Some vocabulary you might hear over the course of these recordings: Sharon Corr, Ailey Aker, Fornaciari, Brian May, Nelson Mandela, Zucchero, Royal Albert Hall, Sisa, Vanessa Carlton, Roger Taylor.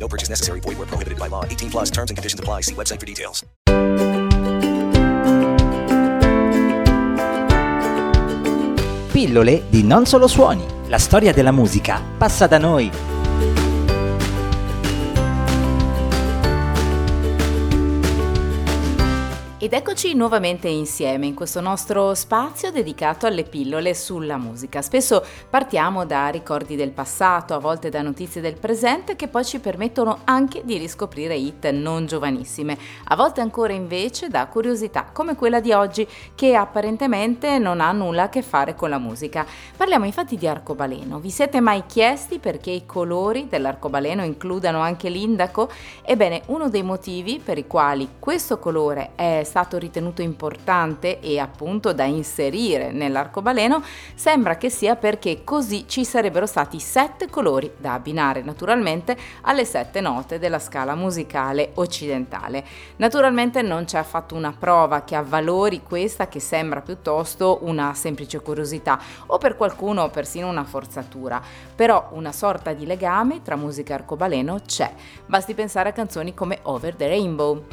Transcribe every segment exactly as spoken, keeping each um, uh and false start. No purchase necessary. Void where prohibited by law. eighteen plus terms and conditions apply. See website for details. Pillole di Non Solo Suoni. La storia della musica passa da noi. Ed eccoci nuovamente insieme in questo nostro spazio dedicato alle pillole sulla musica. Spesso partiamo da ricordi del passato, a volte da notizie del presente che poi ci permettono anche di riscoprire hit non giovanissime, a volte ancora invece da curiosità come quella di oggi che apparentemente non ha nulla a che fare con la musica. Parliamo infatti di arcobaleno. Vi siete mai chiesti perché i colori dell'arcobaleno includano anche l'indaco? Ebbene, uno dei motivi per i quali questo colore è stato ritenuto importante e appunto da inserire nell'arcobaleno sembra che sia perché così ci sarebbero stati sette colori da abbinare naturalmente alle sette note della scala musicale occidentale. Naturalmente non c'è affatto una prova che avvalori questa, che sembra piuttosto una semplice curiosità o per qualcuno persino una forzatura, però una sorta di legame tra musica e arcobaleno c'è, basti pensare a canzoni come Over the Rainbow.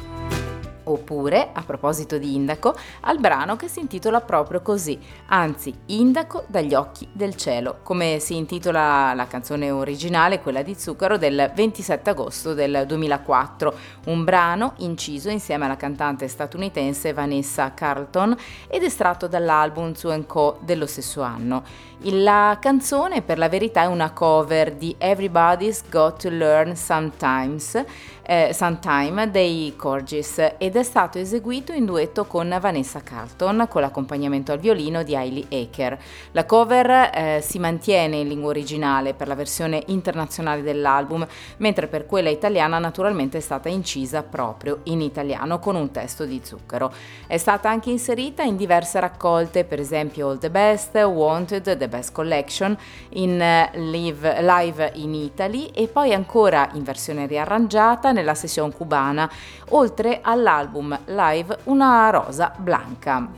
Oppure, a proposito di indaco, al brano che si intitola proprio così, anzi, Indaco dagli occhi del cielo, come si intitola la canzone originale, quella di Zucchero del ventisette agosto del duemilaquattro, un brano inciso insieme alla cantante statunitense Vanessa Carlton ed estratto dall'album Sharon Corr dello stesso anno. La canzone per la verità è una cover di Everybody's Got to Learn Sometimes, eh, Sometime dei Corgis ed è stato eseguito in duetto con Vanessa Carlton con l'accompagnamento al violino di Ailey Aker. La cover eh, si mantiene in lingua originale per la versione internazionale dell'album, mentre per quella italiana naturalmente è stata incisa proprio in italiano con un testo di Zucchero. È stata anche inserita in diverse raccolte, per esempio All the Best, Wanted, The Best Collection, in live, live in Italy e poi ancora in versione riarrangiata nella sessione cubana, oltre all'album live Una rosa blanca.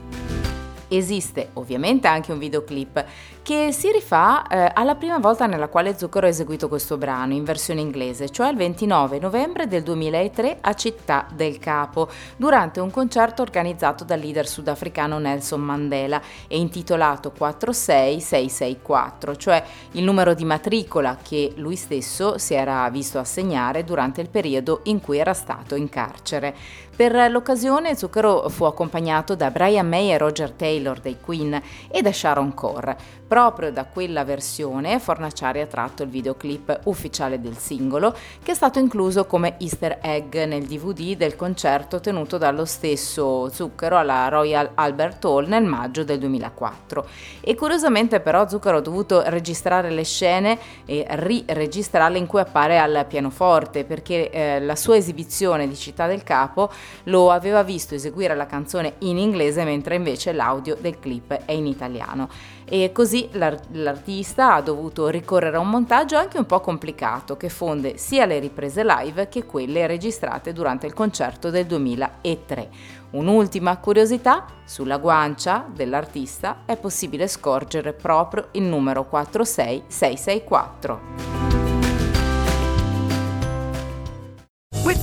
Esiste ovviamente anche un videoclip che si rifà eh, alla prima volta nella quale Zucchero ha eseguito questo brano in versione inglese, cioè il ventinove novembre del duemilatré a Città del Capo, durante un concerto organizzato dal leader sudafricano Nelson Mandela e intitolato quattro sei sei sei quattro, cioè il numero di matricola che lui stesso si era visto assegnare durante il periodo in cui era stato in carcere. Per l'occasione Zucchero fu accompagnato da Brian May e Roger Taylor dei Queen e da Sharon Corr. Proprio da quella versione Fornaciari ha tratto il videoclip ufficiale del singolo, che è stato incluso come easter egg nel D V D del concerto tenuto dallo stesso Zucchero alla Royal Albert Hall nel maggio del duemilaquattro. E curiosamente però Zucchero ha dovuto registrare le scene e riregistrarle in cui appare al pianoforte, perché eh, la sua esibizione di Città del Capo lo aveva visto eseguire la canzone in inglese, mentre invece l'audio del clip è in italiano. E così l'artista ha dovuto ricorrere a un montaggio anche un po' complicato che fonde sia le riprese live che quelle registrate durante il concerto del duemilatré. Un'ultima curiosità: sulla guancia dell'artista è possibile scorgere proprio il numero quattro sei sei sei quattro. With